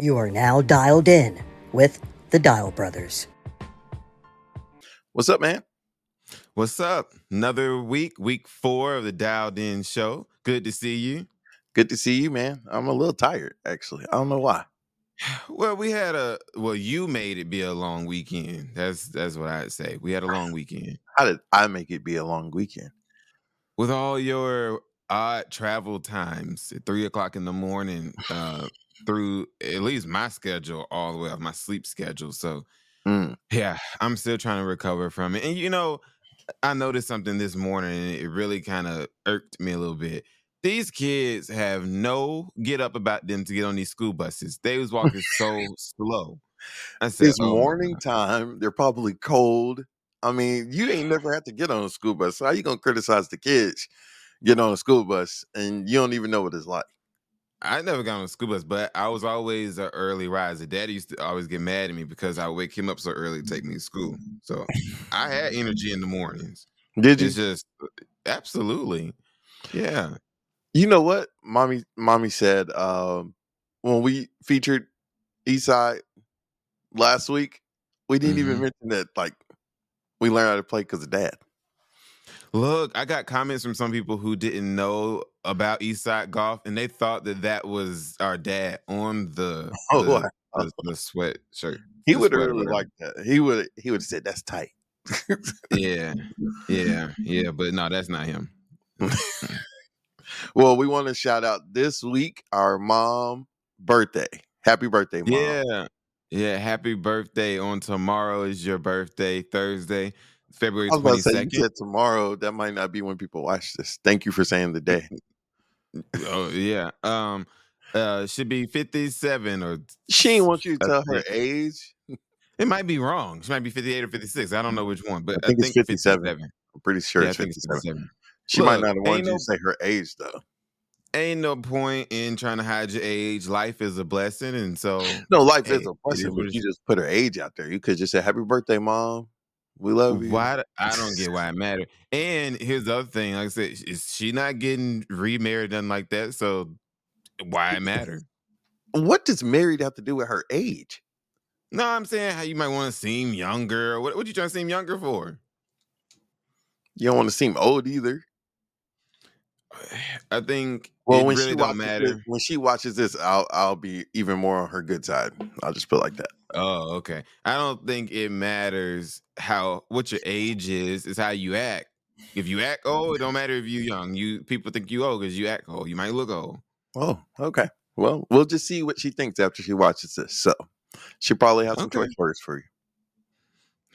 You are now dialed in with the Dial Brothers. What's up, man? What's up? Another week, week four of the Dialed In show. Good to see you. Good to see you, man. I'm a little tired, actually. I don't know why. Well, we had a you made it be a long weekend. That's what I'd say. We had a long weekend. How did I make it be a long weekend? With all your odd travel times at 3 o'clock in the morning, through at least my schedule, all the way off my sleep schedule. So yeah, I'm still trying to recover from it. And you know, I noticed something this morning and it really kind of irked me a little bit. These kids have no get up about them to get on these school buses. They was walking so slow. I said, it's morning time. They're probably cold. I mean, you ain't never had to get on a school bus. So how you gonna criticize the kids getting on a school bus and you don't even know what it's like? I never got on a school bus, but I was always an early riser. Daddy used to always get mad at me because I wake him up so early to take me to school. So I had energy in the mornings. Did you? It's just absolutely, yeah. You know what, mommy said when we featured Eastside last week, we didn't even mention that like we learned how to play because of dad. Look, I got comments from some people who didn't know about Eastside Golf, and they thought that that was our dad on the sweatshirt. He would have really liked that. He would have said, that's tight. Yeah. But no, that's not him. Well, we want to shout out this week, our mom birthday. Happy birthday, mom. Yeah, happy birthday. On tomorrow is your birthday, Thursday. February 22nd. I was about to say, you said tomorrow. That might not be when people watch this. Thank you for saying the day. Oh yeah. Should be 57 or. She ain't want you to tell her age. It might be wrong. She might be 58 or 56. I don't know which one, but I think it's 57. I'm pretty sure it's 57. She might not have wanted you to say her age though. Ain't no point in trying to hide your age. Life is a blessing, and so life is a blessing. But you just put her age out there. You could just say, "Happy birthday, mom. We love you." Why? I don't get why it mattered. And here's the other thing. Like I said, she's not getting remarried, nothing like that. So why it mattered? What does married have to do with her age? No, I'm saying how you might want to seem younger. What you trying to seem younger for? You don't want to seem old either. I think when really don't matter. When she watches this, I'll be even more on her good side. I'll just put it like that. Oh, okay. I don't think it matters what your age is. It's how you act. If you act old, it don't matter if you're young. People think you old because you act old. You might look old. Oh, okay. Well, we'll just see what she thinks after she watches this. So she'll probably have some choice words for you.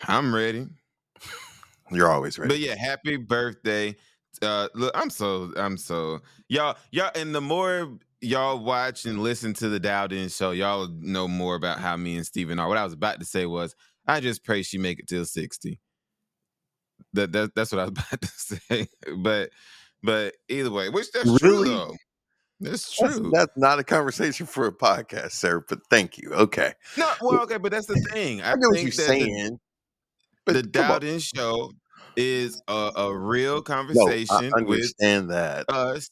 I'm ready. You're always ready. But yeah, happy birthday. Look, I'm so y'all, and the more y'all watch and listen to the Dialed In show, y'all know more about how me and Steven are. What I was about to say was, I just pray she make it till 60. That's what I was about to say. But either way, which that's really? True though. That's true. That's not a conversation for a podcast, sir. But thank you. Okay. No, well, okay, but that's the thing. I know think what you're saying. But the Dialed In show is a real conversation. I understand with that. Us.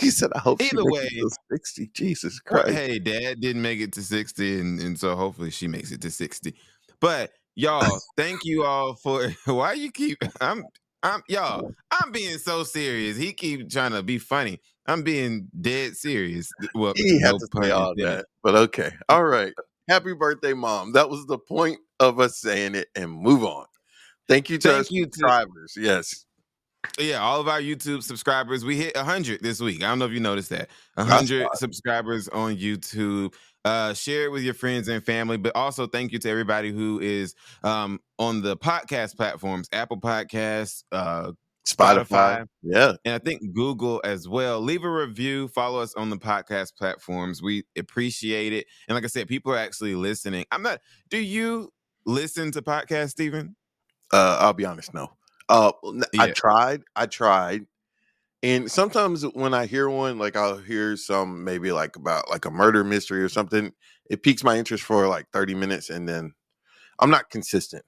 He said, I hope either she way, makes it to 60. Jesus Christ. Hey, dad didn't make it to 60, and so hopefully she makes it to 60. But y'all, thank you all for why you keep I'm being so serious. He keep trying to be funny. I'm being dead serious. Well, he had to play all that. But okay. All right. Happy birthday, mom. That was the point of us saying it, and move on. Thank you to our subscribers. Yes. Yeah, all of our YouTube subscribers. We hit 100 this week. I don't know if you noticed that. 100 subscribers on YouTube. Share it with your friends and family. But also thank you to everybody who is on the podcast platforms. Apple Podcasts, Spotify. Yeah. And I think Google as well. Leave a review. Follow us on the podcast platforms. We appreciate it. And like I said, people are actually listening. Do you listen to podcasts, Stephen? I'll be honest, no. Yeah. I tried. And sometimes when I hear one, like I'll hear some maybe like about like a murder mystery or something. It piques my interest for like 30 minutes and then I'm not consistent.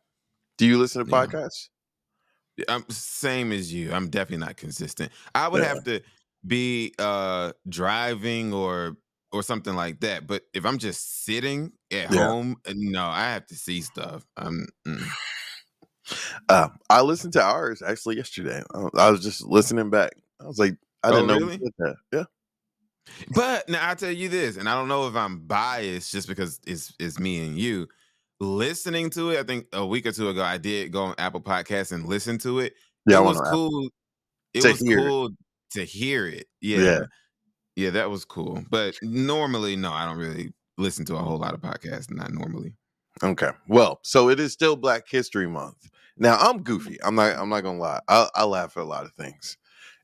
Do you listen to podcasts? I'm same as you. I'm definitely not consistent. I would have to be driving or or something like that. But if I'm just sitting at home, no, I have to see stuff. I listened to ours actually yesterday. I was just listening back. I was like, I didn't know we did that. Yeah. But now I'll tell you this, and I don't know if I'm biased just because it's me and you. Listening to it, I think a week or two ago, I did go on Apple Podcasts and listen to it. Yeah, it was cool. It was cool to hear it. Yeah, that was cool. But normally, no, I don't really listen to a whole lot of podcasts. Not normally. Okay. Well, so it is still Black History Month. Now I'm goofy. I'm not gonna lie. I laugh at a lot of things.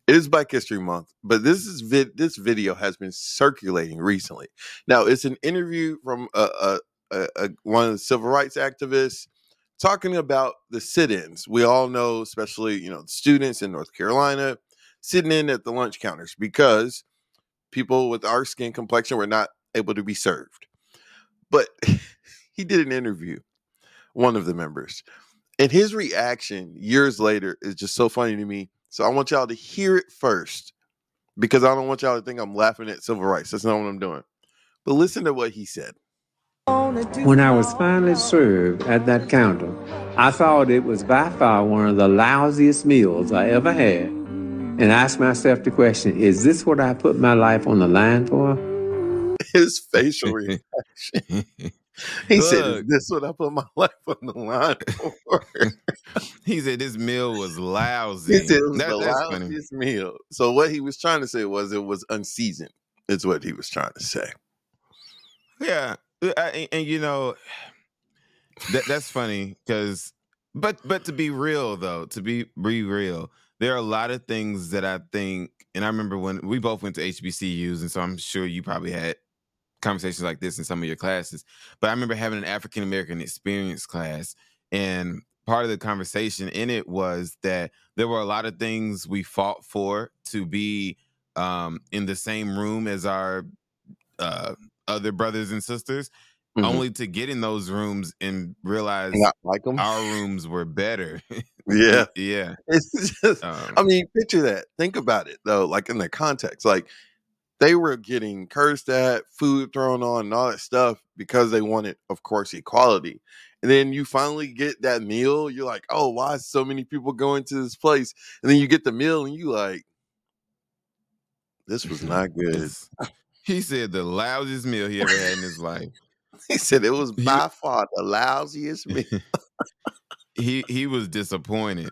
It is Black History Month, but this video has been circulating recently. Now it's an interview from one of the civil rights activists talking about the sit-ins. We all know, especially students in North Carolina, sitting in at the lunch counters because people with our skin complexion were not able to be served. But he did an interview, one of the members, and his reaction years later is just so funny to me. So I want y'all to hear it first because I don't want y'all to think I'm laughing at civil rights. That's not what I'm doing. But listen to what he said. When I was finally served at that counter, I thought it was by far one of the lousiest meals I ever had, and asked myself the question, is this what I put my life on the line for? His facial reaction. He said, "This is what I put my life on the line for." He said, "This meal was lousy." He said, it was the lousiest meal. So what he was trying to say was it was unseasoned. Is what he was trying to say. Yeah, and that's funny because, but to be real though, to be real, there are a lot of things that I think, and I remember when we both went to HBCUs, and so I'm sure you probably had conversations like this in some of your classes, but I remember having an African American experience class, and part of the conversation in it was that there were a lot of things we fought for to be in the same room as our other brothers and sisters, only to get in those rooms and realize our rooms were better. yeah. It's just, picture that. Think about it though, like in the context, like they were getting cursed at, food thrown on, and all that stuff because they wanted, of course, equality. And then you finally get that meal. You're like, oh, why is so many people going to this place? And then you get the meal and you like, this was not good. He said the lousiest meal he ever had in his life. He said it was by far the lousiest meal. He was disappointed.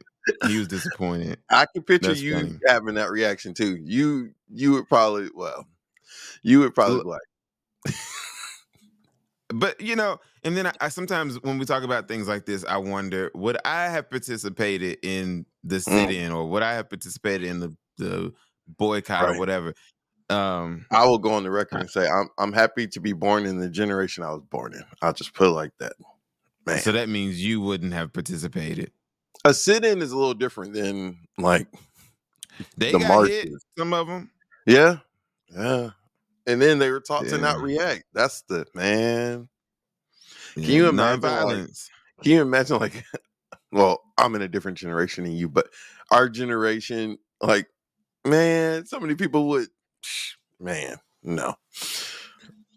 He was disappointed. I can picture that's you funny. Having that reaction too. You would probably like. But and then I sometimes when we talk about things like this, I wonder would I have participated in the sit-in or would I have participated in the boycott or whatever? I will go on the record and say I'm happy to be born in the generation I was born in. I'll just put it like that. Man. So that means you wouldn't have participated. A sit-in is a little different than like they the got marches. Hit, some of them. Yeah. And then they were taught to not react. That's the man. Can you imagine violence? Like, well, I'm in a different generation than you, but our generation, like, man, so many people would. Man, no.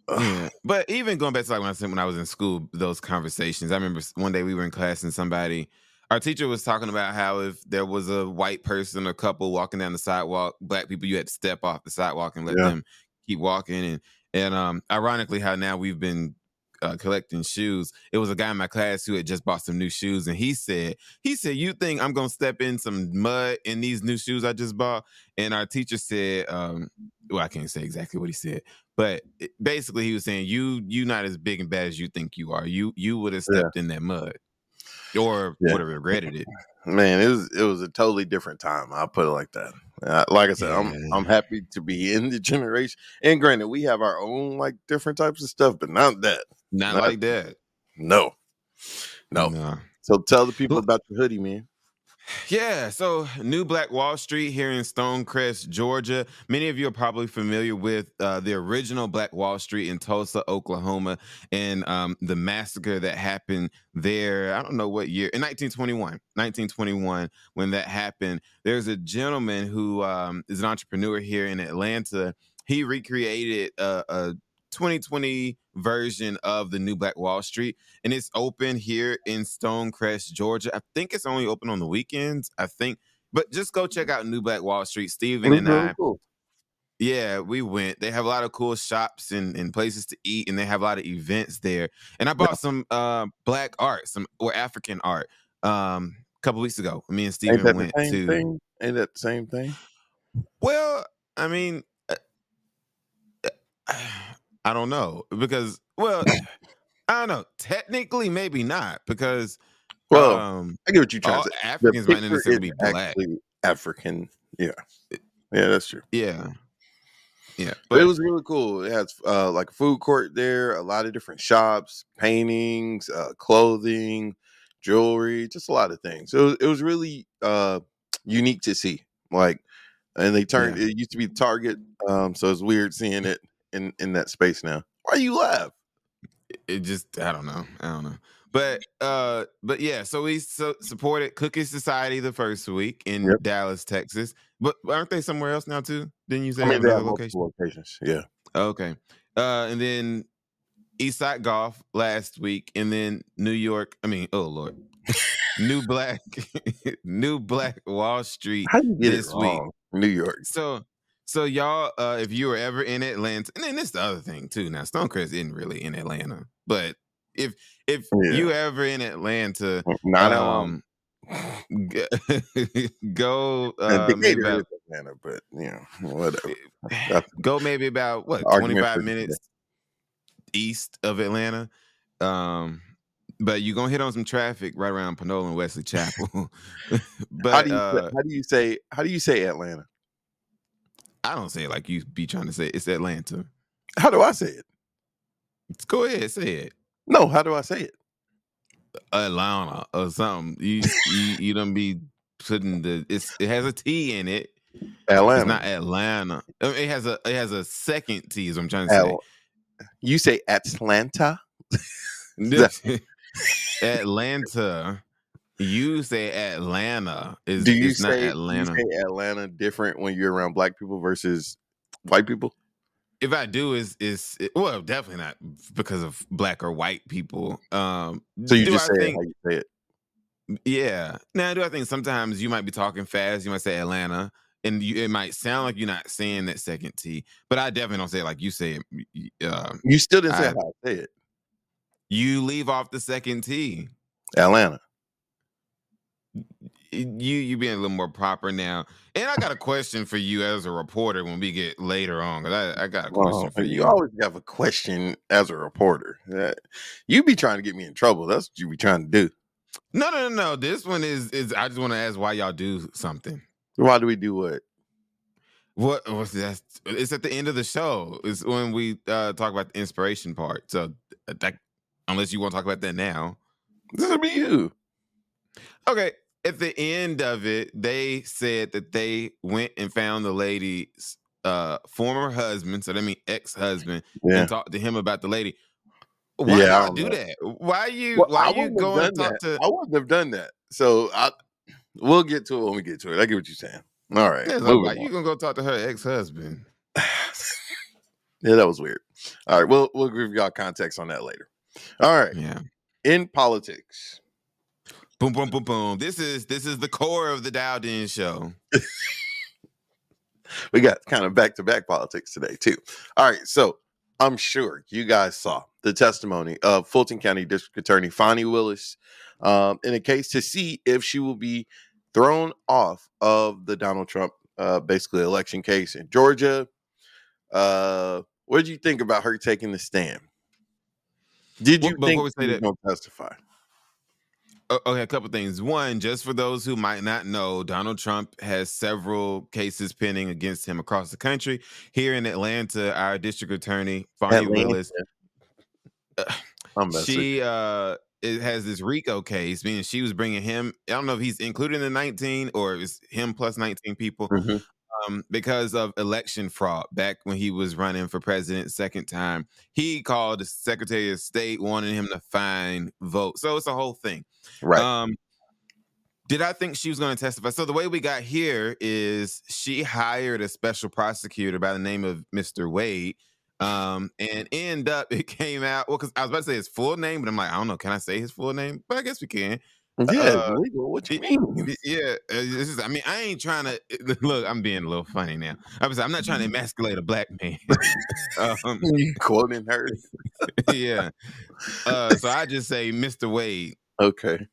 Yeah. But even going back to like when I was in school, those conversations. I remember one day we were in class and somebody, our teacher was talking about how if there was a white person, a couple walking down the sidewalk, black people, you had to step off the sidewalk and let them keep walking. And ironically, how now we've been collecting shoes. It was a guy in my class who had just bought some new shoes, and he said, "You think I'm gonna step in some mud in these new shoes I just bought?" And our teacher said, "Well, I can't say exactly what he said, but basically he was saying you not as big and bad as you think you are. You would have stepped in that mud." Or would have regretted it. Man, it was a totally different time. I'll put it like that. Like I said, I'm happy to be in the generation. And granted, we have our own like different types of stuff, but not that. Not like that. No. So tell the people about your hoodie, man. Yeah, so New Black Wall Street here in Stonecrest, Georgia. Many of you are probably familiar with the original Black Wall Street in Tulsa, Oklahoma, and the massacre that happened there. I don't know what year, in 1921, when that happened. There's a gentleman who is an entrepreneur here in Atlanta. He recreated a 2020 version of the New Black Wall Street, and it's open here in Stonecrest, Georgia. I think it's only open on the weekends, I think. But just go check out New Black Wall Street. Steven and I, cool. Yeah, we went. They have a lot of cool shops and places to eat, and they have a lot of events there. And I bought some black art, or African art, a couple weeks ago. Me and Steven went to. Thing? Ain't that the same thing? Well, I mean, I don't know, because, well, I don't know. Technically, maybe not, because well, I get what you're trying to say. Africans might necessarily be black. African, yeah. Yeah, that's true. Yeah. Yeah. But it was really cool. It has like a food court there, a lot of different shops, paintings, clothing, jewelry, just a lot of things. So it was really unique to see. Like, and they turned, it used to be Target. So it's weird seeing it in that space now. Why you laugh? It just, I don't know. But yeah, so we supported Cookie Society the first week in Dallas, Texas. But aren't they somewhere else now too? Didn't you say they have locations? Yeah. Okay. And then Eastside Golf last week, and then New Black Wall Street this week. New York. So y'all, if you were ever in Atlanta, and then this is the other thing too. Now Stonecrest isn't really in Atlanta, but if you ever in Atlanta, not go maybe about, Atlanta, but whatever. Go maybe about 25 minutes east of Atlanta. But you're gonna hit on some traffic right around Panola and Wesley Chapel. But how do you say Atlanta? I don't say it like you be trying to say it. It's Atlanta. How do I say it? Go ahead, say it. No, how do I say it? Atlanta or something. You don't be putting it has a T in it. Atlanta. It's not Atlanta. I mean, it has a second T, is what I'm trying to say. You say Atlanta? Atlanta. You say Atlanta. Do you say Atlanta different when you're around black people versus white people? If I do, well, definitely not because of black or white people. So you just say it how you say it. Yeah. Now, do I think sometimes you might be talking fast? You might say Atlanta, and it might sound like you're not saying that second T. But I definitely don't say it like you say it. You still didn't say how I say it. You leave off the second T. Atlanta. You being a little more proper now, and I got a question for you as a reporter when we get later on. Because I got a question for you. You always have a question as a reporter. You be trying to get me in trouble. That's what you be trying to do. No. This one is I just want to ask why y'all do something. Why do we do what? It's at the end of the show. It's when we talk about the inspiration part. So unless you want to talk about that now, this will be you. Okay. At the end of it, they said that they went and found the lady's former husband, so that means ex-husband, and talked to him about the lady. Why y'all do that? I wouldn't have done that. So we'll get to it when we get to it. I get what you're saying. All right. Yeah, so you gonna go talk to her ex-husband? Yeah, that was weird. All right, we'll give y'all context on that later. All right. Yeah. In politics. Boom, boom, boom, boom. This is the core of the Dialed In show. We got kind of back-to-back politics today, too. All right, so I'm sure you guys saw the testimony of Fulton County District Attorney Fani Willis in a case to see if she will be thrown off of the Donald Trump, election case in Georgia. What did you think about her taking the stand? Did you think she was going to testify? Okay, a couple things. One, just for those who might not know, Donald Trump has several cases pending against him across the country. Here in Atlanta, our district attorney, Fani Willis, she has this RICO case, meaning she was bringing him. I don't know if he's included in the 19 or it's him plus 19 people because of election fraud. Back when he was running for president second time, he called the Secretary of State wanting him to fine vote. So it's a whole thing. Right. Did I think she was going to testify? So the way we got here is she hired a special prosecutor by the name of Mr. Wade And end up, it came out, well, because I was about to say his full name, but I'm like, I don't know, can I say his full name? But I guess we can. Yeah, legal. What you mean? Yeah, it's just, I mean, I ain't trying to look. I'm being a little funny now. I'm not trying to emasculate a black man. Quoting her. Yeah. So I just say Mr. Wade. Okay.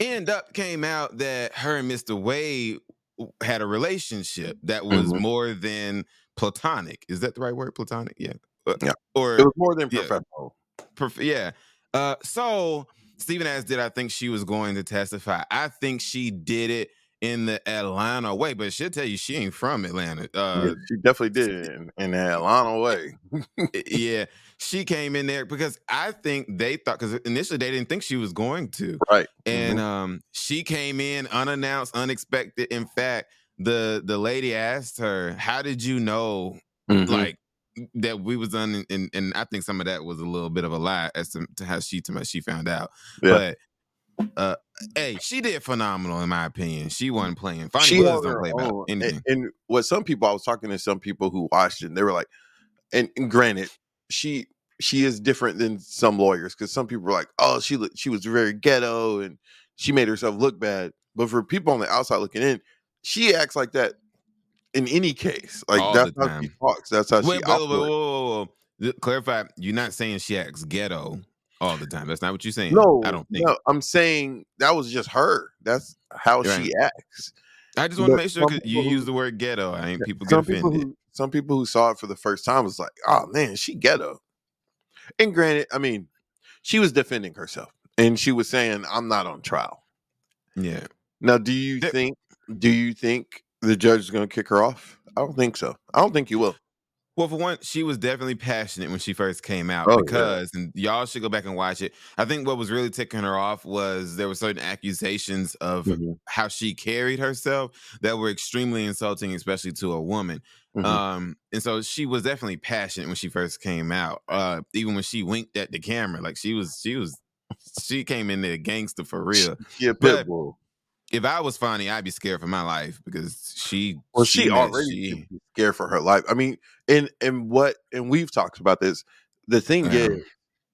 End up came out that her and Mr. Wade had a relationship that was more than platonic. Is that the right word? Platonic? Yeah. Yeah. Or it was more than professional. Yeah. So. Stephen asked, did I think she was going to testify? I think she did it in the Atlanta way, but she'll tell you she ain't from Atlanta. Yeah, she definitely did it in the Atlanta way. Yeah, she came in there because I think they thought, because initially they didn't think she was going to. Right. And she came in unannounced, unexpected. In fact, the lady asked her, how did you know, like, that we was on, and I think some of that was a little bit of a lie as to how she found out. Yeah. But hey, she did phenomenal in my opinion. She wasn't playing. Fani she Willis don't play about anything. And what some people, I was talking to some people who watched it, and they were like, and granted, she is different than some lawyers because some people were like, oh, she was very ghetto and she made herself look bad. But for people on the outside looking in, she acts like that. In any case, like all that's how she talks. That's how she. Whoa. Clarify. You're not saying she acts ghetto all the time. That's not what you're saying. No, I don't think. No, I'm saying that was just her. That's how she acts. I just want to make sure because you use the word ghetto. I ain't people get offended. Some people who saw it for the first time was like, "Oh man, she ghetto." And granted, I mean, she was defending herself and she was saying, "I'm not on trial." Yeah. Now, do you think the judge is going to kick her off? I don't think so. I don't think you will. Well, for one, she was definitely passionate when she first came out and y'all should go back and watch it. I think what was really ticking her off was there were certain accusations of how she carried herself that were extremely insulting, especially to a woman. And so she was definitely passionate when she first came out. Even when she winked at the camera, like she came in there gangster for real. Yeah, pit bull. If I was Fani, I'd be scared for my life because she already scared for her life. I mean, and we've talked about this. The thing is,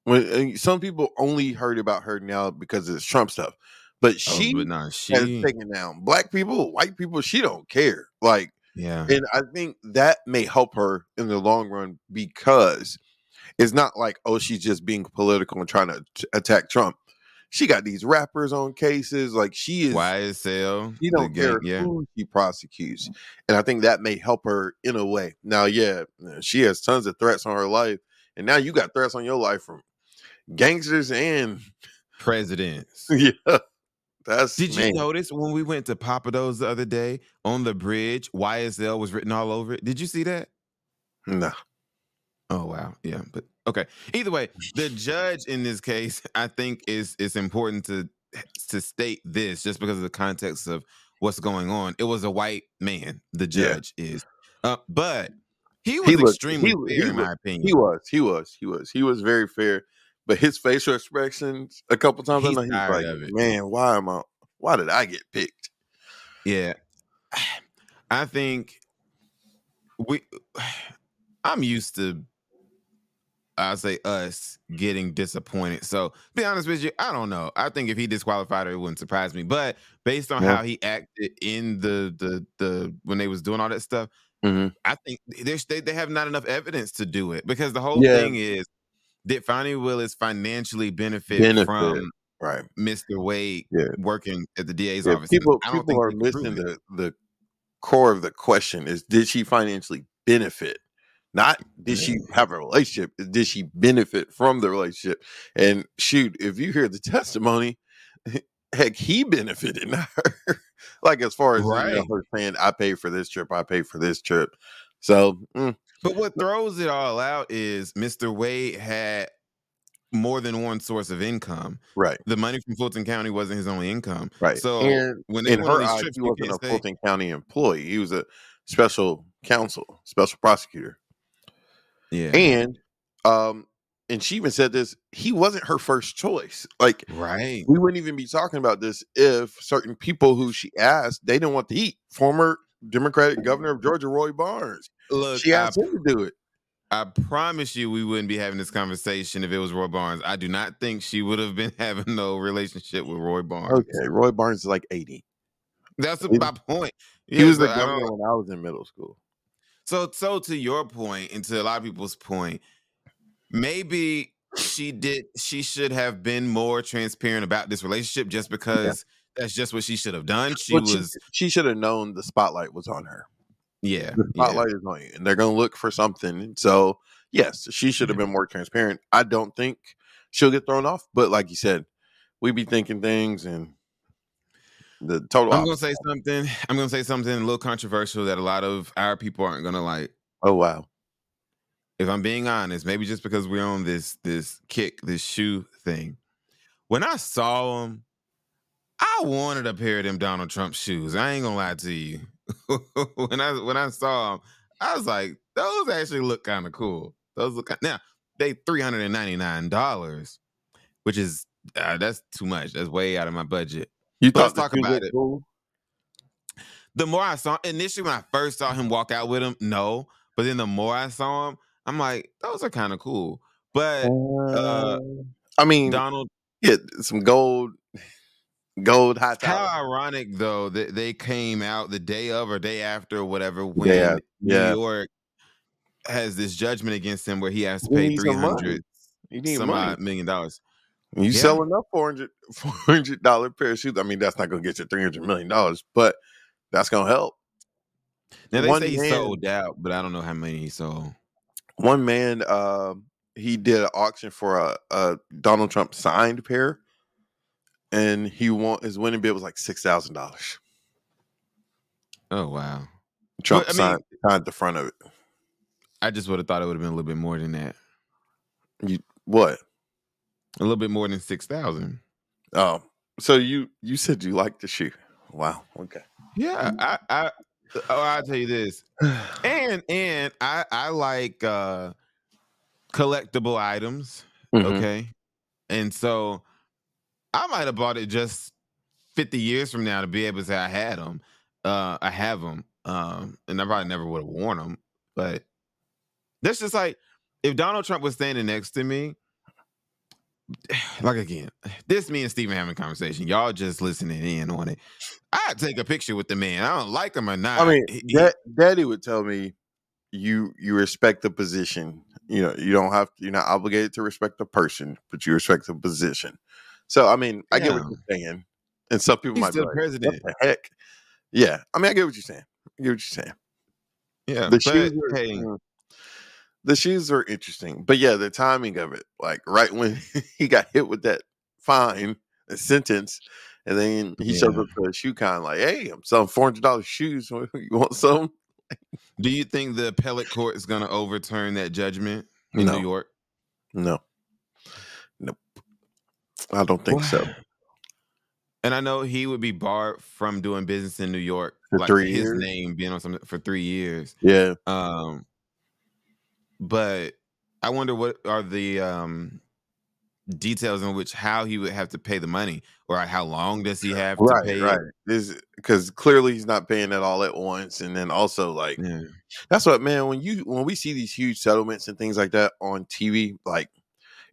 when some people only heard about her now because it's Trump stuff, but she has taken down black people, white people. She don't care. Like, yeah. And I think that may help her in the long run because it's not like, oh, she's just being political and trying to attack Trump. She got these rappers on cases. Like she is YSL. She don't care who she prosecutes. And I think that may help her in a way. Now, yeah, she has tons of threats on her life. And now you got threats on your life from gangsters and presidents. Yeah. Did you notice when we went to Papado's the other day on the bridge, YSL was written all over it? Did you see that? No. Oh, wow. Yeah. But okay. Either way, the judge in this case, I think it's important to state this just because of the context of what's going on. It was a white man. The judge is, but he was extremely fair in my opinion. He was very fair, but his facial expressions a couple times, he's tired of it. Man, why did I get picked? Yeah. I think I'm used to, I say us getting disappointed. So to be honest with you, I don't know. I think if he disqualified her, it wouldn't surprise me. But based on how he acted in the when they was doing all that stuff, I think they have not enough evidence to do it because the whole thing is, did Fani Willis financially benefit from Mr. Wade working at the DA's office? People are missing the core of the question is, did she financially benefit? Not did she have a relationship, did she benefit from the relationship? And shoot, if you hear the testimony, heck, he benefited, not her. Like as far as you know, her saying, I paid for this trip. So, but what throws it all out is Mr. Wade had more than one source of income. Right. The money from Fulton County wasn't his only income. Right. So and, when they in her eyes, trips, he wasn't a Fulton County employee. He was a special counsel, special prosecutor. Yeah. And she even said this, he wasn't her first choice. Like, we wouldn't even be talking about this if certain people who she asked, they didn't want to eat. Former Democratic governor of Georgia, Roy Barnes. Look, she asked him to do it. I promise you we wouldn't be having this conversation if it was Roy Barnes. I do not think she would have been having no relationship with Roy Barnes. Okay, Roy Barnes is like 80. That's 80. My point. Yeah, he was the governor when I was in middle school. So to your point and to a lot of people's point, maybe she should have been more transparent about this relationship just because that's just what she should have done. She should have known the spotlight was on her. Yeah. The spotlight is on you, and they're going to look for something. So, yes, she should have been more transparent. I don't think she'll get thrown off. But like you said, we be thinking things and the total opposite. I'm going to say something a little controversial that a lot of our people aren't going to like. Oh, wow. If I'm being honest, maybe just because we're on this shoe thing. When I saw him, I wanted a pair of them Donald Trump shoes. I ain't going to lie to you. When I saw them, I was like, those actually look kind of cool. Now they $399, which is that's too much. That's way out of my budget. Let's talk about it. Cool? The more I saw, initially when I first saw him walk out with him, no. But then the more I saw him, I'm like, those are kind of cool. But I mean, Donald, yeah, some gold. Gold hot towel. How ironic though that they came out the day of or day after or whatever when New York has this judgment against him where he has to pay $300 million. You selling up $400 pair of shoes? I mean, that's not gonna get you $300 million, but that's gonna help. Now they say he sold out, but I don't know how many he sold. One man, he did an auction for a Donald Trump signed pair. And his winning bid was like $6,000. Oh, wow. Trump signed the front of it. I just would have thought it would have been a little bit more than that. What? A little bit more than $6,000. Oh, so you said you liked the shoe. Wow. Okay. Yeah. I'll tell you this. And I like collectible items. Mm-hmm. Okay. And so I might have bought it just 50 years from now to be able to say I had them. I have them. And I probably never would have worn them. But that's just like, if Donald Trump was standing next to me, like again, this me and Steven having a conversation. Y'all just listening in on it. I'd take a picture with the man. I don't like him or not. I mean, Daddy would tell me you respect the position. You know, you're not obligated to respect the person, but you respect the position. So, I mean, I get what you're saying. And some people might be like, president. What the heck? Yeah. I mean, I get what you're saying. Yeah. The shoes are interesting. But, yeah, the timing of it. Like, right when he got hit with that fine sentence, and then he shows up to a shoe con like, hey, I'm selling $400 shoes. You want some? Do you think the appellate court is going to overturn that judgment in New York? No. I don't think so. And I know he would be barred from doing business in New York for like 3 years. His name being on something for 3 years. Yeah. But I wonder what are the details in which how he would have to pay the money or how long does he have to pay it? Because clearly he's not paying it all at once. And then also like that's what, man, when we see these huge settlements and things like that on TV, like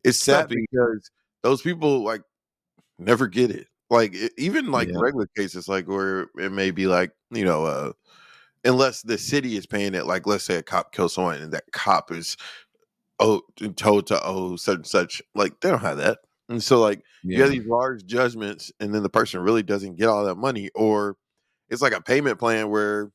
it's sad because those people like never get it. Like even like regular cases, like where it may be like, you know, unless the city is paying it, like let's say a cop kills someone and that cop is told to owe such and such, like they don't have that. And so like you have these large judgments and then the person really doesn't get all that money, or it's like a payment plan where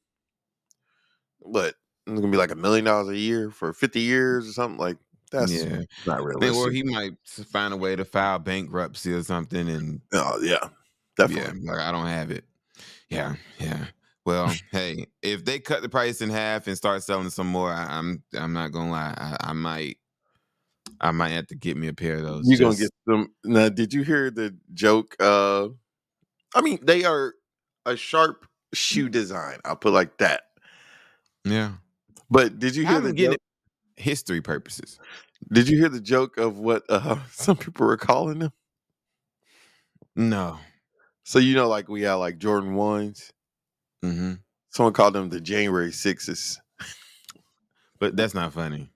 but it's gonna be like $1 million a year for 50 years or something like that's not realistic. Or he might find a way to file bankruptcy or something. And definitely. Yeah, like I don't have it. Yeah. Well, hey, if they cut the price in half and start selling some more, I'm not gonna lie, I might have to get me a pair of those. You gonna get them? Now, did you hear the joke? I mean, they are a sharp shoe design. I'll put it like that. Yeah. But did you hear the joke? History purposes. Did you hear the joke of what some people were calling them? No. So you know, like we had like Jordan 1s. Mm-hmm. Someone called them the January 6s. But that's not funny.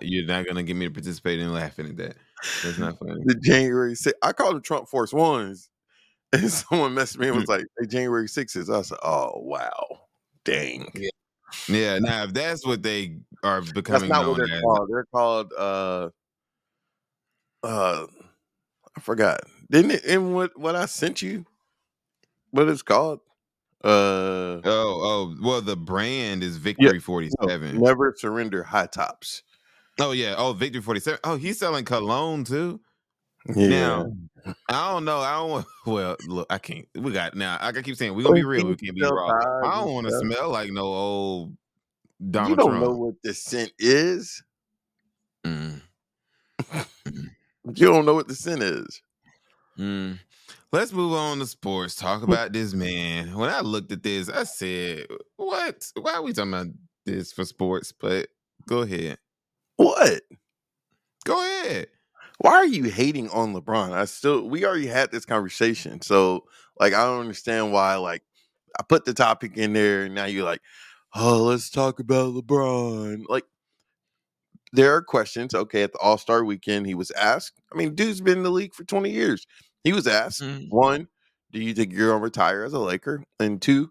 You're not gonna get me to participate in laughing at that. That's not funny. The January 6th. I called them Trump Force Ones, and someone messaged me and was like, "Hey, January 6th." I was like, "Oh wow, dang." Yeah. Yeah. Now, if that's what they are becoming, that's not what they're called. They're called I forgot. Didn't it in what I sent you? What it's called? The brand is Victory 47. Never Surrender High Tops. Oh yeah. Oh, Victory 47. Oh, he's selling cologne too. Yeah. Now, I don't know. I don't want. Well, look, I can't. We got now. I keep saying we're gonna be real. We can't be raw. I don't want to smell like no old Donald Trump. You don't know what the scent is. You don't know what the sin is. Let's move on to sports. Talk about this man. When I looked at this, I said, "What? Why are we talking about this for sports?" But go ahead. What? Go ahead. Why are you hating on LeBron? We already had this conversation, so like I don't understand why. Like I put the topic in there, and now you're like, "Oh, let's talk about LeBron." Like. There are questions. Okay, at the All-Star weekend, he was asked. I mean, dude's been in the league for 20 years. He was asked, one, do you think you're going to retire as a Laker? And two,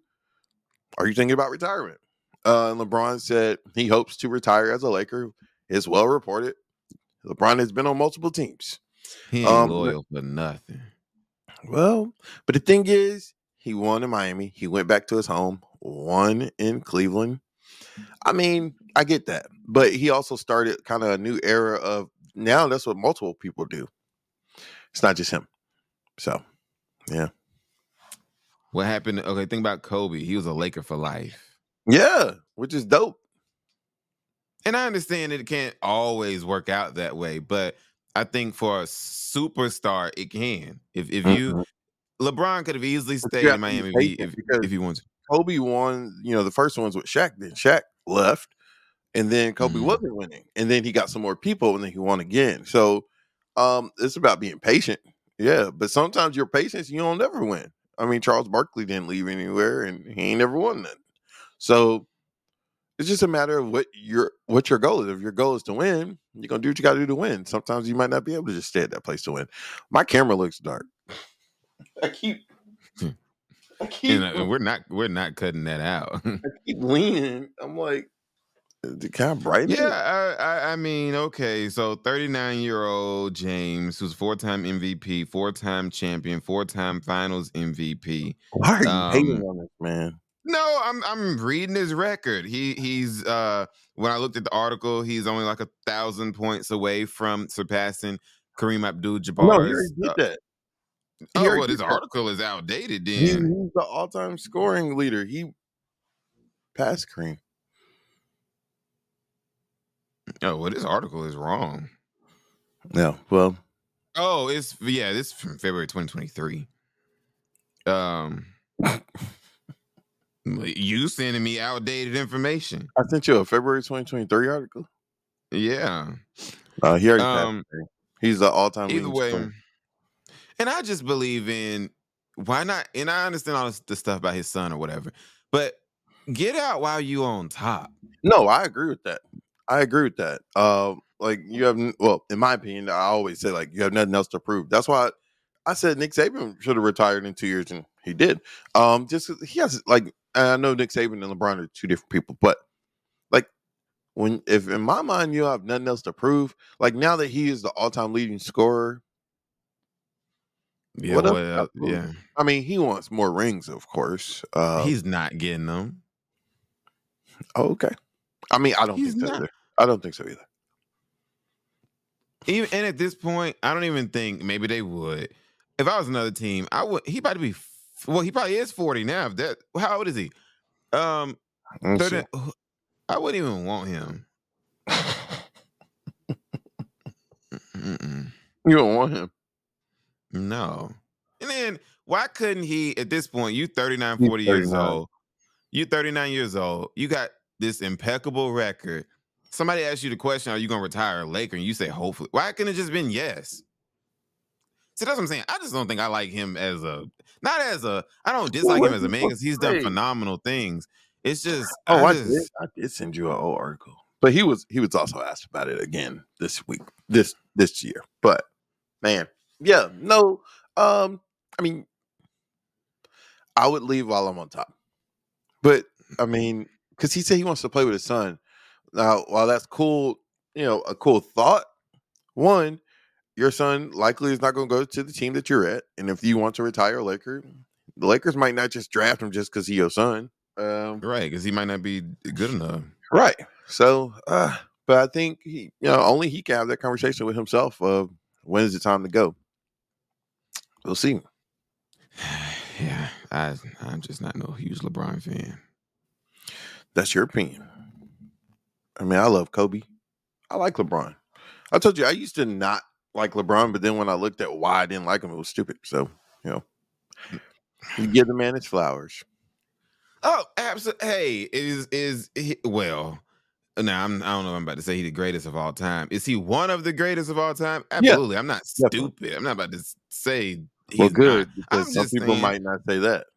are you thinking about retirement? And LeBron said he hopes to retire as a Laker. It's well reported. LeBron has been on multiple teams. He ain't loyal for nothing. Well, but the thing is, he won in Miami. He went back to his home, won in Cleveland. I mean, I get that. But he also started kind of a new era of now that's what multiple people do. It's not just him. So, yeah. What happened? Okay, think about Kobe. He was a Laker for life. Yeah, which is dope. And I understand it can't always work out that way. But I think for a superstar, it can. If you... LeBron could have easily stayed in Miami if he wanted to. Kobe won, the first ones with Shaq. Then Shaq left, and then Kobe wasn't winning. And then he got some more people, and then he won again. So it's about being patient. Yeah, but sometimes your patience, you don't ever win. I mean, Charles Barkley didn't leave anywhere, and he ain't never won nothing. So it's just a matter of what your goal is. If your goal is to win, you're going to do what you got to do to win. Sometimes you might not be able to just stay at that place to win. My camera looks dark. We're not cutting that out. I keep leaning. I'm like, kind of bright. Yeah, I mean, okay. So 39-year-old James, who's 4-time MVP, 4-time champion, 4-time Finals MVP. Why are you hating on this man? No, I'm reading his record. He's when I looked at the article, he's only like 1,000 points away from surpassing Kareem Abdul-Jabbar. No, he already did that. Oh, well, this article is outdated then. He's the all-time scoring leader. He passed Kareem. Oh, well, this article is wrong. No, well. Oh, it's from February 2023. You sending me outdated information. I sent you a February 2023 article. Yeah. He already passed Kareem. He's the all-time leader. Either way. Scoring. And I just believe in why not? And I understand all the stuff about his son or whatever, but get out while you on top. No, I agree with that. Like you have, well, in my opinion, I always say like you have nothing else to prove. That's why I said Nick Saban should have retired in 2 years, and he did. Just he has like I know Nick Saban and LeBron are two different people, but like if in my mind you have nothing else to prove, like now that he is the all-time leading scorer. Yeah, yeah. I mean, he wants more rings, of course. He's not getting them. Oh, okay. I mean, I don't think so either. And at this point, I don't even think maybe they would. If I was another team, I would. He about to be. Well, he probably is 40 now. How old is he? 30, I wouldn't even want him. You don't want him. No. And then why couldn't he at this point? You 40 years old. You 39 years old. You got this impeccable record. Somebody asked you the question, are you gonna retire a Laker? And you say hopefully. Why couldn't it just been yes? See, that's what I'm saying. I just don't think I like him as I don't dislike him as a man because he's done phenomenal things. It's just I did send you an old article. But he was also asked about it again this week, this year. But man, yeah, no, I mean, I would leave while I'm on top. But I mean, because he said he wants to play with his son. Now, while that's cool, you know, a cool thought. One, your son likely is not going to go to the team that you're at, and if you want to retire a Laker, the Lakers might not just draft him just because he's your son. Right, because he might not be good enough. Right. So, but I think he, you know, only he can have that conversation with himself of when is it time to go. We'll see. Yeah, I'm just not no huge LeBron fan. That's your opinion. I mean, I love Kobe. I like LeBron. I told you I used to not like LeBron, but then when I looked at why I didn't like him, it was stupid. So, you know, you give the man his flowers. Oh, absolutely. Hey, I don't know what I'm about to say. He's the greatest of all time. Is he one of the greatest of all time? Absolutely. Yeah. I'm not stupid. Definitely. I'm not about to say he's good. Because some people might not say that.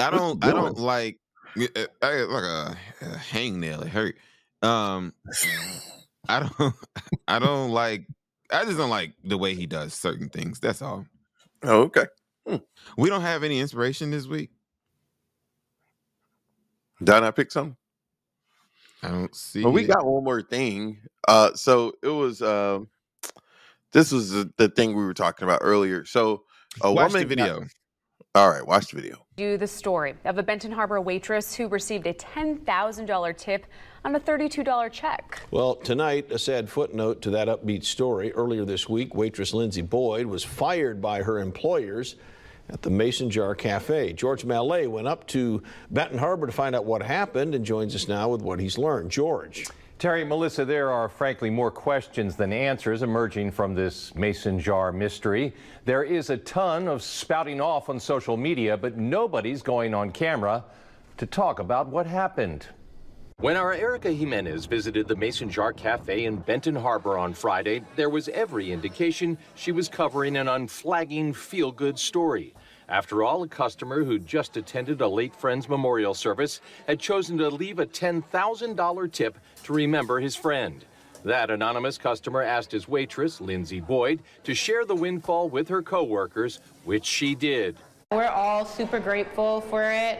I don't like. I like a hangnail. It hurt. I don't like. I just don't like the way he does certain things. That's all. Oh, okay. We don't have any inspiration this week. Did I pick something? I don't see. But we got one more thing. So it was. This was the thing we were talking about earlier. So a woman video. All right, watch the video. Do the story of a Benton Harbor waitress who received a $10,000 tip on a $32 check. Well, tonight, a sad footnote to that upbeat story. Earlier this week, waitress Lindsay Boyd was fired by her employers at the Mason Jar Cafe. George Mallet went up to Benton Harbor to find out what happened and joins us now with what he's learned. George. Terry, Melissa, there are frankly more questions than answers emerging from this Mason Jar mystery. There is a ton of spouting off on social media, but nobody's going on camera to talk about what happened. When our Erica Jimenez visited the Mason Jar Cafe in Benton Harbor on Friday, there was every indication she was covering an unflagging feel-good story. After all, a customer who just attended a late friend's memorial service had chosen to leave a $10,000 tip to remember his friend. That anonymous customer asked his waitress, Lindsay Boyd, to share the windfall with her coworkers, which she did. We're all super grateful for it.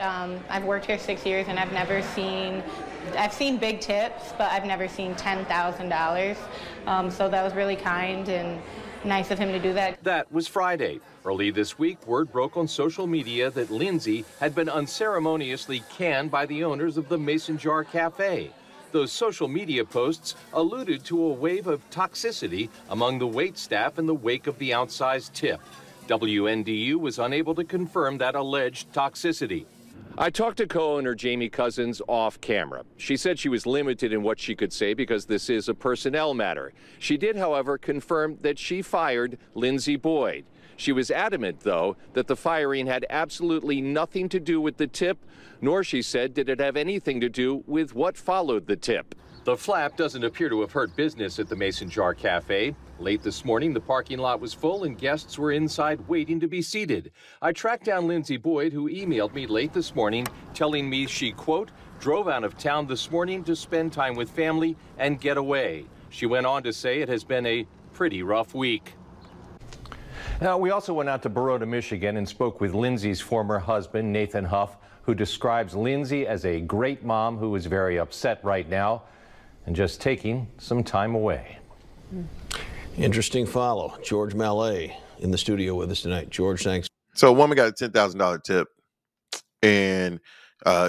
I've worked here 6 years and I've seen big tips, but I've never seen $10,000. So that was really kind and nice of him to do that. That was Friday. Early this week, word broke on social media that Lindsay had been unceremoniously canned by the owners of the Mason Jar Cafe. Those social media posts alluded to a wave of toxicity among the waitstaff in the wake of the outsized tip. WNDU was unable to confirm that alleged toxicity. I talked to co-owner Jamie Cousins off camera. She said she was limited in what she could say because this is a personnel matter. She did, however, confirm that she fired Lindsay Boyd. She was adamant, though, that the firing had absolutely nothing to do with the tip, nor, she said, did it have anything to do with what followed the tip. The flap doesn't appear to have hurt business at the Mason Jar Cafe. Late this morning, the parking lot was full and guests were inside waiting to be seated. I tracked down Lindsay Boyd, who emailed me late this morning, telling me she, quote, drove out of town this morning to spend time with family and get away. She went on to say it has been a pretty rough week. Now, we also went out to Baroda, Michigan, and spoke with Lindsay's former husband, Nathan Huff, who describes Lindsay as a great mom who is very upset right now and just taking some time away. Interesting follow. George Mallet in the studio with us tonight. George, thanks. So a woman got a $10,000 tip, and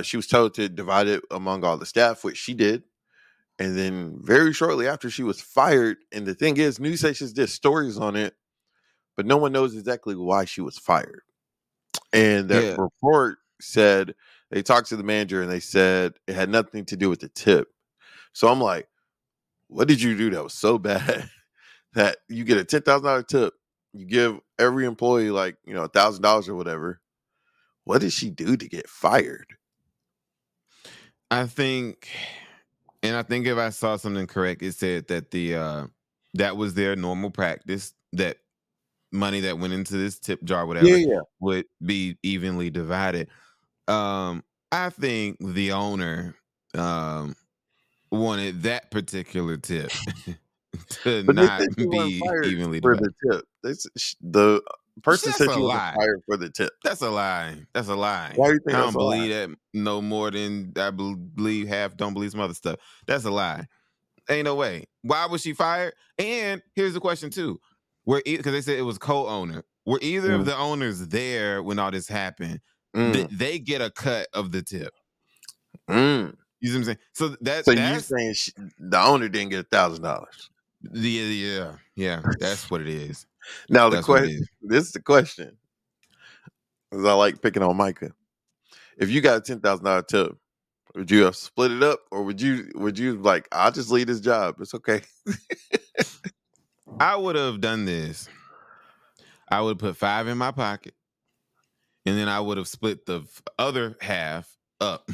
she was told to divide it among all the staff, which she did. And then very shortly after, she was fired. And the thing is, news stations did stories on it, but no one knows exactly why she was fired. And that report said they talked to the manager, and they said it had nothing to do with the tip. So I'm like, what did you do that was so bad that you get a $10,000 tip, you give every employee like, you know, $1,000 or whatever. What did she do to get fired? I think if I saw something correct, it said that that was their normal practice, that money that went into this tip jar, whatever, would be evenly divided. I think the owner wanted that particular tip to but not be evenly divided. The person said you were fired for the tip. That's a lie. That's a lie. Why do you think I don't believe that no more than I believe half don't believe some other stuff. That's a lie. Ain't no way. Why was she fired? And here's the question too: because they said it was co-owner. Were either of the owners there when all this happened? They get a cut of the tip. You see what I'm saying? So that's saying the owner didn't get $1,000. Yeah. That's what it is. Now the question. This is the question. Because I like picking on Micah. If you got a $10,000 tip, would you have split it up, or would you like, I'll just leave this job? It's okay. I would have done this. I would put $5 in my pocket, and then I would have split the other half up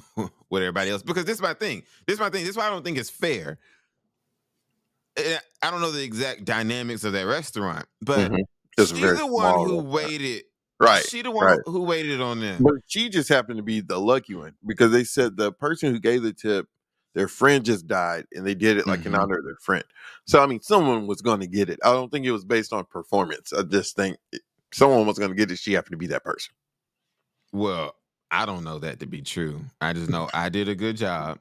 with everybody else. Because this is my thing. This is why I don't think it's fair. I don't know the exact dynamics of that restaurant, but she's the one who waited. Right. She's the one who waited on them. But she just happened to be the lucky one, because they said the person who gave the tip, their friend just died, and they did it like in honor of their friend. So, I mean, someone was going to get it. I don't think it was based on performance. I just think someone was going to get it. She happened to be that person. Well, I don't know that to be true. I just know I did a good job,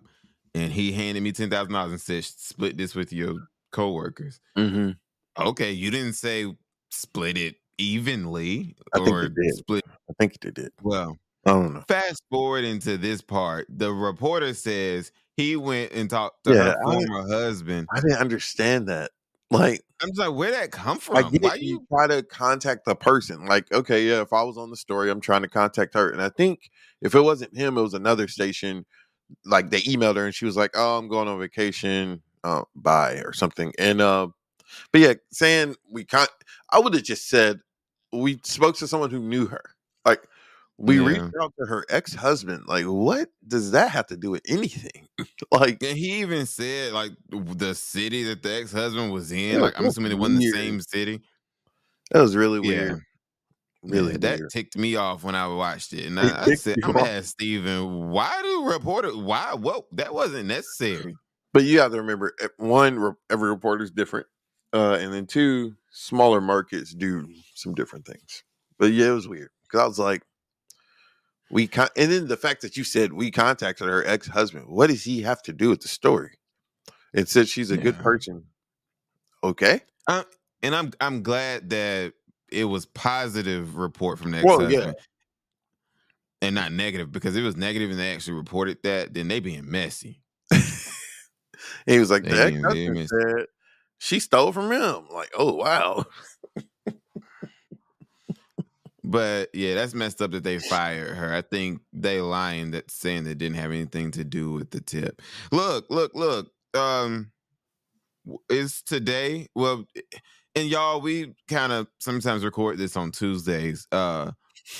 and he handed me $10,000 and said, split this with your coworkers. Okay, you didn't say split it evenly. I think they did. Well, I don't know. Fast forward into this part. The reporter says he went and talked to her former husband. I didn't understand that. Like, I'm just like, where'd that come from? Why you try to contact the person? Like, okay, yeah, if I was on the story, I'm trying to contact her. And I think if it wasn't him, it was another station. Like, they emailed her and she was like, oh, I'm going on vacation. Bye or something. And but yeah, saying we can't, I would have just said we spoke to someone who knew her. Like, we reached out to her ex-husband. Like, what does that have to do with anything? Like, and he even said, like, the city that the ex-husband was in. Yeah, like, I'm assuming it wasn't the same city. That was really weird. Really, that ticked me off when I watched it. And I said, I'm gonna ask Steven, why do reporters? Why? Whoa, that wasn't necessary. But you have to remember, one, every reporter is different. And then two, smaller markets do some different things. But yeah, it was weird, because I was like, and then the fact that you said we contacted her ex-husband, what does he have to do with the story? It said she's a good person. Okay. And I'm glad that it was positive report from the ex-husband. Well, and not negative, because if it was negative and they actually reported that, then they being messy. And he was like, the ex-husband said she stole from him. Like, oh, wow. But yeah, that's messed up that they fired her. I think they lying, that saying they didn't have anything to do with the tip. Look. It's today. Well, and y'all, we kind of sometimes record this on Tuesdays.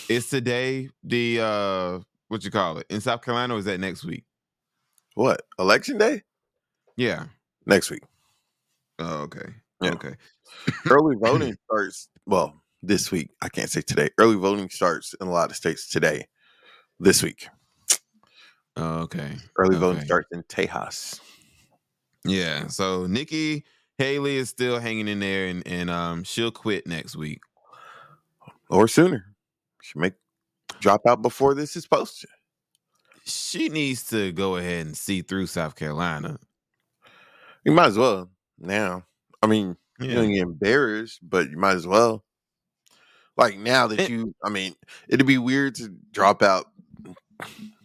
It's today the, what you call it, in South Carolina, or is that next week? What? Election day? Yeah. Next week. Oh, okay. Yeah. Okay. Early voting starts, well, this week. I can't say today. Early voting starts in a lot of states today, this week. Oh, okay. Early voting starts in Tejas. Yeah. So Nikki Haley is still hanging in there, and she'll quit next week. Or sooner. She may drop out before this is posted. She needs to go ahead and see through South Carolina. You might as well. Now, I mean, you don't get embarrassed, but you might as well. Like, now that it'd be weird to drop out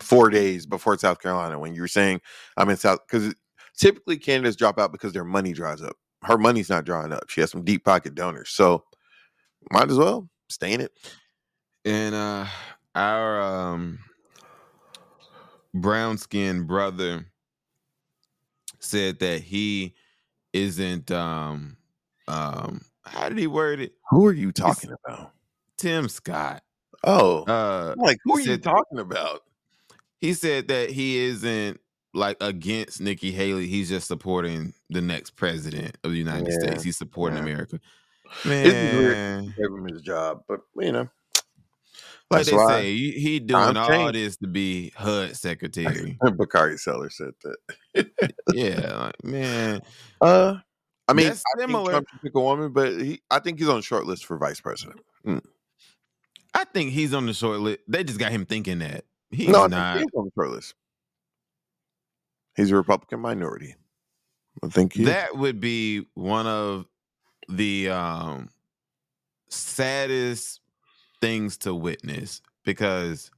4 days before South Carolina when you were saying I'm in South, because typically candidates drop out because their money dries up. Her money's not drying up. She has some deep pocket donors, so might as well stay in it. And our brown skinned brother said that he isn't how did he word it? Who are you talking about? Tim Scott. Oh, like, who are you talking about? He said that he isn't, like, against Nikki Haley. He's just supporting the next president of the United States. He's supporting America. Man, it's weird. Gave him his job, but you know, like they say, he doing all this to be HUD secretary. Bakari Sellers said that. Yeah, like, man. I mean, that's similar. I think Trump should pick a woman, but I think he's on the short list for vice president. Mm. I think he's on the short list. They just got him thinking that he's not. He's on the short list. He's a Republican minority. I think that would be one of the saddest things to witness, because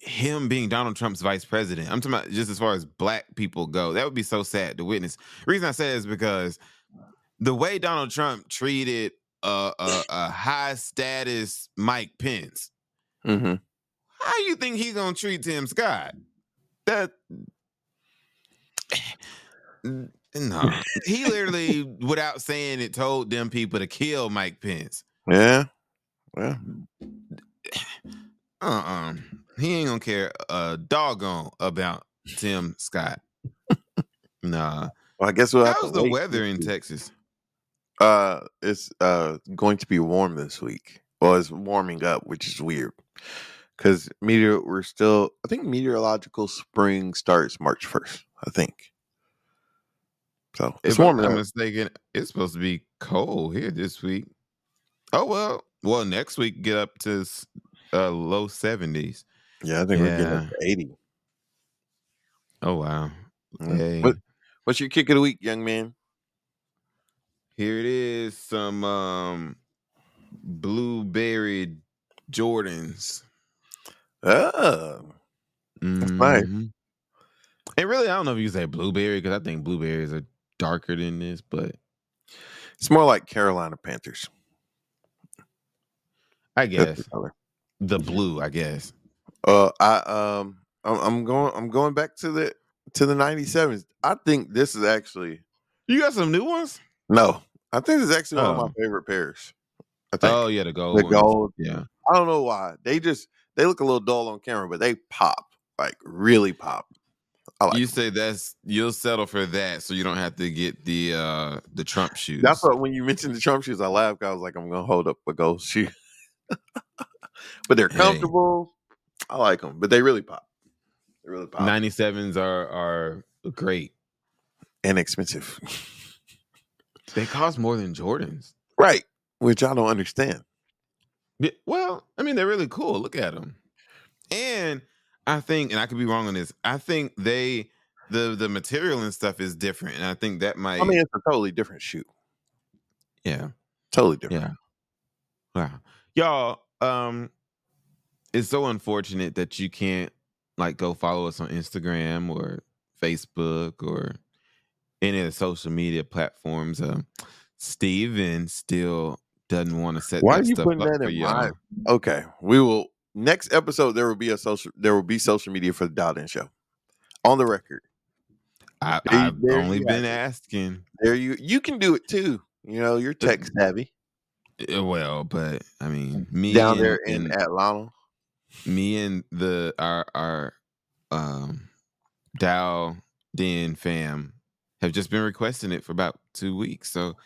him being Donald Trump's vice president. I'm talking about just as far as black people go. That would be so sad to witness. The reason I say that is because the way Donald Trump treated a high status Mike Pence, mm-hmm. How you think he's gonna treat Tim Scott? That no, he literally, without saying it, told them people to kill Mike Pence. Yeah, well, he ain't gonna care a doggone about Tim Scott. Nah, well, I guess we'll how's the weather in Texas? It's going to be warm this week. Well, it's warming up, which is weird because I think meteorological spring starts March 1st. I think. So it's warm. I'm mistaken. It's supposed to be cold here this week. Oh, well, next week get up to low 70s. Yeah, I think we're getting up to 80. Oh, wow. Hey. What's your kick of the week, young man? Here it is. Some blueberry Jordans. Oh, that's nice. And really, I don't know if you say blueberry, because I think blueberries are darker than this, but it's more like Carolina Panthers. I guess the blue. I guess. I'm going back to the '97s. I think this is actually. You got some new ones? No, I think this is actually one of my favorite pairs. I think. Oh yeah, the gold. Yeah. I don't know why they look a little dull on camera, but they pop, like really pop. You say you'll settle for that, so you don't have to get the Trump shoes. That's what when you mentioned the Trump shoes, I laughed. I was like, I'm gonna hold up a gold shoe. But they're comfortable. Hey. I like them, but they really pop. 97s are great and expensive. They cost more than Jordans, right? Which I don't understand. But, well, I mean, they're really cool. Look at them, and I think, and I could be wrong on this. I think the material and stuff is different, and I think that might. I mean, it's a totally different shoe. Yeah, totally different. Yeah. Wow. Y'all, it's so unfortunate that you can't like go follow us on Instagram or Facebook or any of the social media platforms. Steven still doesn't want to set why that stuff up that for y'all. Okay, we will next episode. There will be social media for the Dialed In Show. On the record, I've only been asking. There you can do it too. You know, you're tech savvy. Well, but I mean, me down there in Atlanta, me and our Dialed In fam have just been requesting it for about 2 weeks. So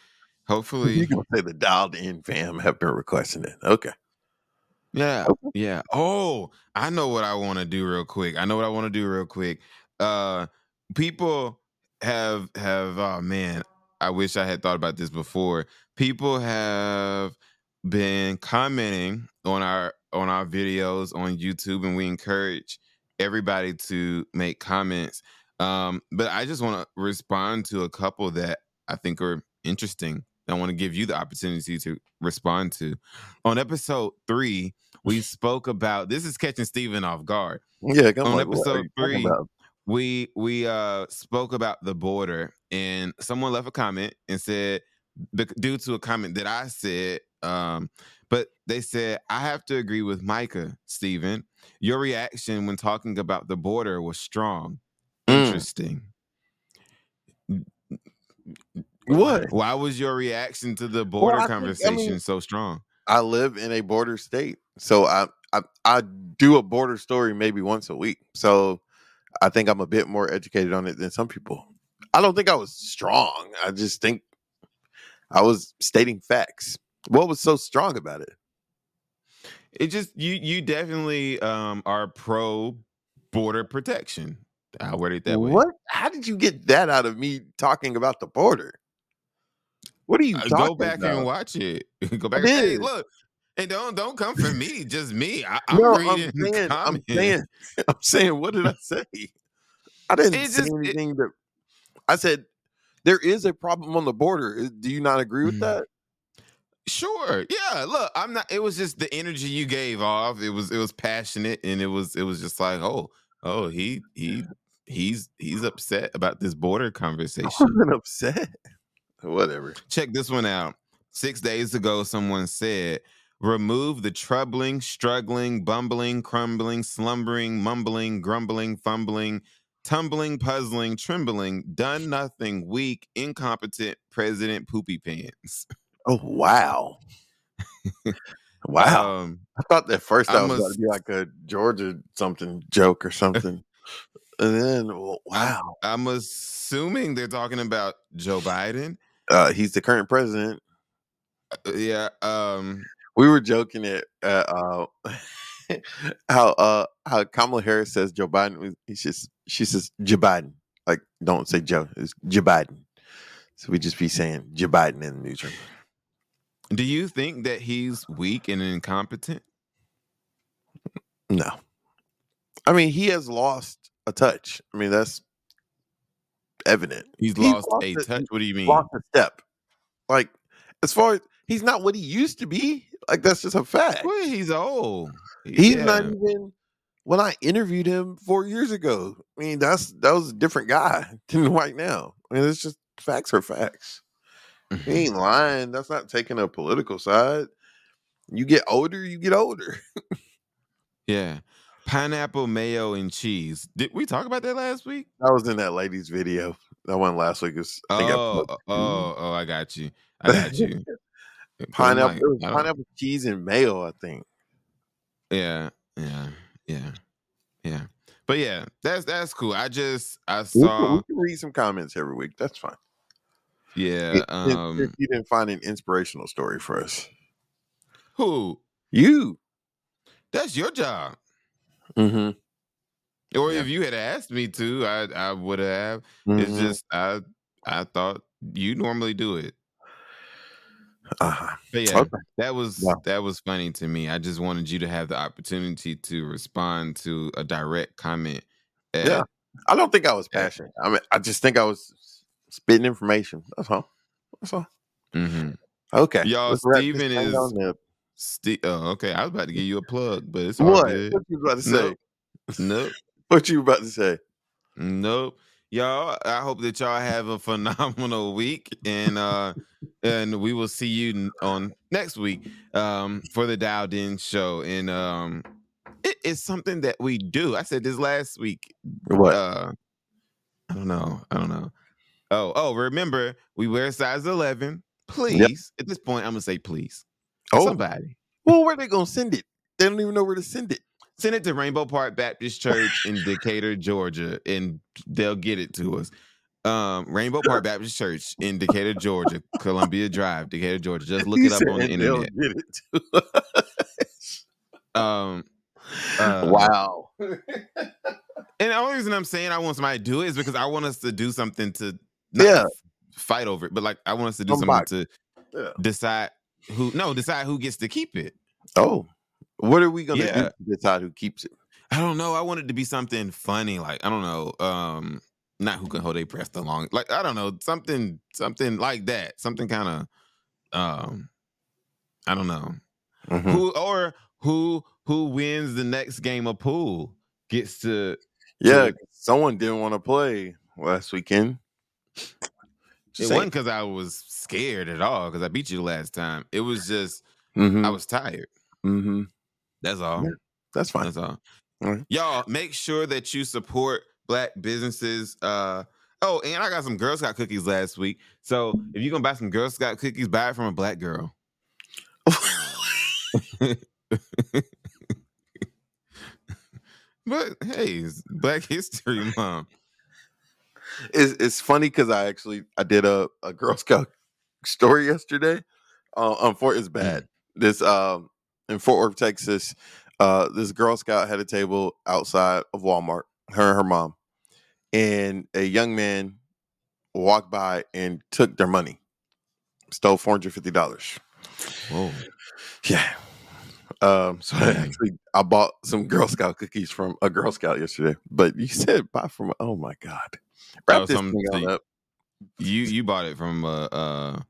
hopefully, you can say the Dialed In fam have been requesting it. Okay. Yeah, okay. Yeah. Oh, I know what I want to do real quick. People have. Oh man, I wish I had thought about this before. People have been commenting on our videos on YouTube, and we encourage everybody to make comments. But I just want to respond to a couple that I think are interesting. I want to give you the opportunity to respond to. On episode 3, we spoke about this is catching Steven off guard. Yeah, on like, episode 3, we spoke about the border, and someone left a comment and said. Due to a comment that I said, but they said, I have to agree with Micah, Steven. Your reaction when talking about the border was strong. Interesting. What? Why was your reaction to the border conversation so strong? I live in a border state, so I do a border story maybe once a week. So I think I'm a bit more educated on it than some people. I don't think I was strong. I just think I was stating facts. What was so strong about it? It just you definitely are pro border protection. I'll word it that way. What? How did you get that out of me talking about the border? What are you talking about? Go back and watch it. Go back and say, look. And don't come for me, just me. I'm saying, what did I say? I didn't say anything. That I said, there is a problem on the border. Do you not agree with that? Sure. Yeah. Look, I'm not. It was just the energy you gave off. It was passionate, and it was just like, oh, he's upset about this border conversation. I wasn't upset. Whatever. Check this one out. 6 days ago, someone said, remove the troubling, struggling, bumbling, crumbling, slumbering, mumbling, grumbling, fumbling, tumbling, puzzling, trembling, done nothing, weak, incompetent President Poopy Pants. Oh, wow. Wow. I thought that first I was going to be like a Georgia something joke or something. And then, wow. I'm assuming they're talking about Joe Biden. He's the current president. Yeah. We were joking at how Kamala Harris says Joe Biden. She says Joe Biden. Like, don't say Joe. It's Joe Biden. So we just be saying Joe Biden in the newsroom. Do you think that he's weak and incompetent? No. I mean, he has lost a touch. I mean, that's evident. He's lost a touch. What do you mean? Lost a step. Like, as far as he's not what he used to be. Like, that's just a fact. Well, he's old. He's not even. When I interviewed him 4 years ago, I mean, that was a different guy than right now. I mean, it's just facts are facts. He ain't lying. That's not taking a political side. You get older, you get older. Yeah. Pineapple, mayo, and cheese. Did we talk about that last week? I was in that lady's video. That one last week. I got you. Pineapple, it was pineapple, cheese, and mayo, I think. Yeah. But yeah, that's cool. We can read some comments every week. That's fine. Yeah. If you didn't find an inspirational story for us. Who? You. That's your job. Mm-hmm. Or if you had asked me to, I would have. Mm-hmm. It's just I thought you normally do it. But yeah, okay. That was funny to me. I just wanted you to have the opportunity to respond to a direct comment. Yeah, I don't think I was passionate. I mean, I just think I was spitting information. That's all. Mm-hmm. Okay, y'all. Steven is. Okay, I was about to give you a plug, but it's all good. What you about to say? Nope. What you about to say? Nope. Y'all, I hope that y'all have a phenomenal week, and we will see you on next week for the Dialed In show. And it is something that we do. I said this last week. What? I don't know. Oh, remember, we wear size 11. Please, At this point, I'm going to say please. Oh. Somebody. Well, where are they going to send it? They don't even know where to send it. Send it to Rainbow Park Baptist Church in Decatur, Georgia, and they'll get it to us. Rainbow Park Baptist Church in Decatur, Georgia, Columbia Drive, Decatur, Georgia. Just look it up on the internet. Get it to wow. And the only reason I'm saying I want somebody to do it is because I want us to do something to fight over it, but like I want us to do something to decide who gets to keep it. Oh. What are we going to do to decide who keeps it? I don't know. I want it to be something funny. Like, I don't know. Not who can hold a breath the long. Like, I don't know. Something like that. Something kind of, I don't know. Mm-hmm. Who wins the next game of pool gets to. Yeah. Someone didn't want to play last weekend. It wasn't because I was scared at all because I beat you the last time. It was just, I was tired. Mm-hmm. That's all. Yeah, that's fine. That's all right. Y'all, make sure that you support Black businesses. And I got some Girl Scout cookies last week. So if you're gonna buy some Girl Scout cookies, buy it from a Black girl. But hey, it's Black History Month. It's funny because I did a Girl Scout story yesterday. It's bad. This in Fort Worth, Texas, this Girl Scout had a table outside of Walmart, her and her mom. and a young man walked by and took their money, stole $450. Whoa. Yeah. So actually, I bought some Girl Scout cookies from a Girl Scout yesterday. But you said buy from, oh my God. Wrap this thing on up. You bought it from Wrap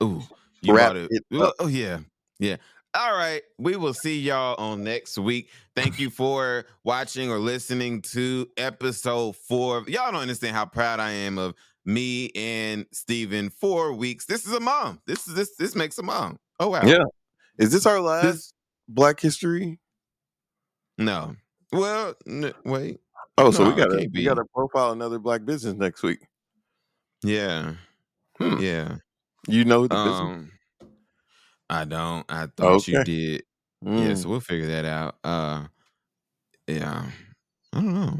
it up. Oh yeah. Yeah. All right. We will see y'all on next week. Thank you for watching or listening to episode 4. Y'all don't understand how proud I am of me and Steven. 4 weeks. This is a mom. This makes a mom. Oh wow. Yeah. Is this our last Black History? No. Well, wait. Oh, no, so we gotta profile another black business next week. Yeah. Hmm. Yeah. You know the business? I don't. I thought you did. Mm. Yeah, so we'll figure that out. Yeah. I don't know.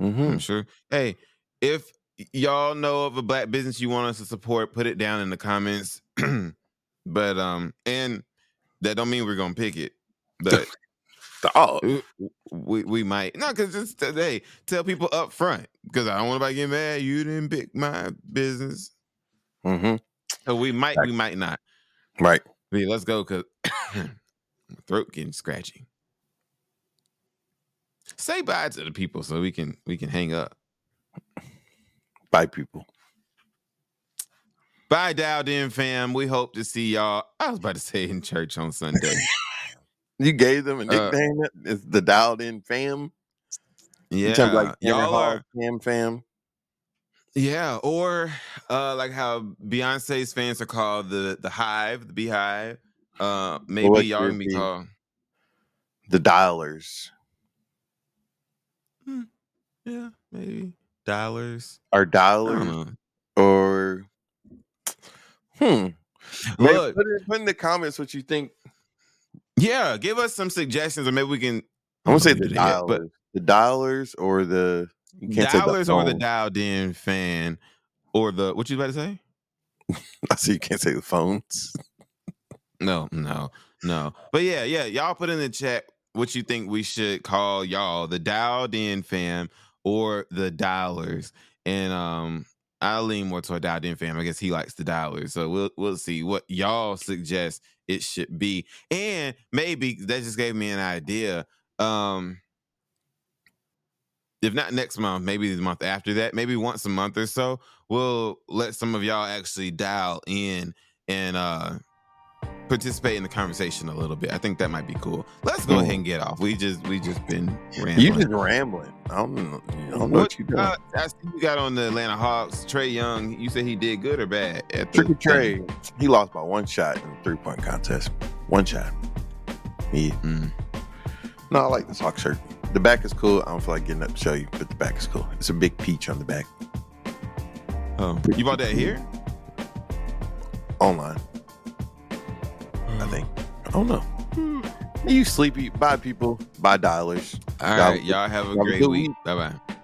Mm-hmm. I'm sure. Hey, if y'all know of a black business you want us to support, put it down in the comments. But and that don't mean we're gonna pick it, but we might not, because it's today. Tell people up front, because I don't want anybody getting mad. You didn't pick my business. Mm-hmm. So we might not. Right. I mean, let's go, because throat getting scratchy. Say bye to the people so we can hang up. Bye, people. Bye, Dialed In fam. We hope to see y'all. I was about to say in church on Sunday. You gave them a nickname? It's the Dialed In fam? Yeah. Like y'all are fam. Yeah, or like how Beyonce's fans are called the Hive, the Beehive. Maybe y'all can be called the Dialers. Yeah, maybe. Dialers. Or Dialers. Or... Look, put in the comments what you think. Yeah, give us some suggestions, or maybe we can. I'm gonna say the Dialers, or the Dialers, or the Dialed In fan, or the what you about to say? I see you can't say the phones. No. But yeah. Y'all put in the chat what you think we should call y'all, the Dialed In fam or the Dialers, and I lean more toward Dialed In fam. I guess he likes the Dialers. So we'll see what y'all suggest it should be. And maybe that just gave me an idea. If not next month, maybe the month after that, maybe once a month or so, we'll let some of y'all actually dial in and participate in the conversation a little bit. I think that might be cool. Let's go ahead and get off. We just been rambling. You just rambling. I don't know what you doing. I see you got on the Atlanta Hawks. Trae Young, you said he did good or bad? Tricky Trae, he lost by one shot in the 3-point contest. One shot. Yeah. Mm. No, I like this Hawk shirt. The back is cool. I don't feel like getting up to show you, but the back is cool. It's a big peach on the back. Oh, you bought that here? Online. I think. I don't know. You sleepy. Bye, people. Bye, Dialers. All right. Y'all have a great week. Bye-bye.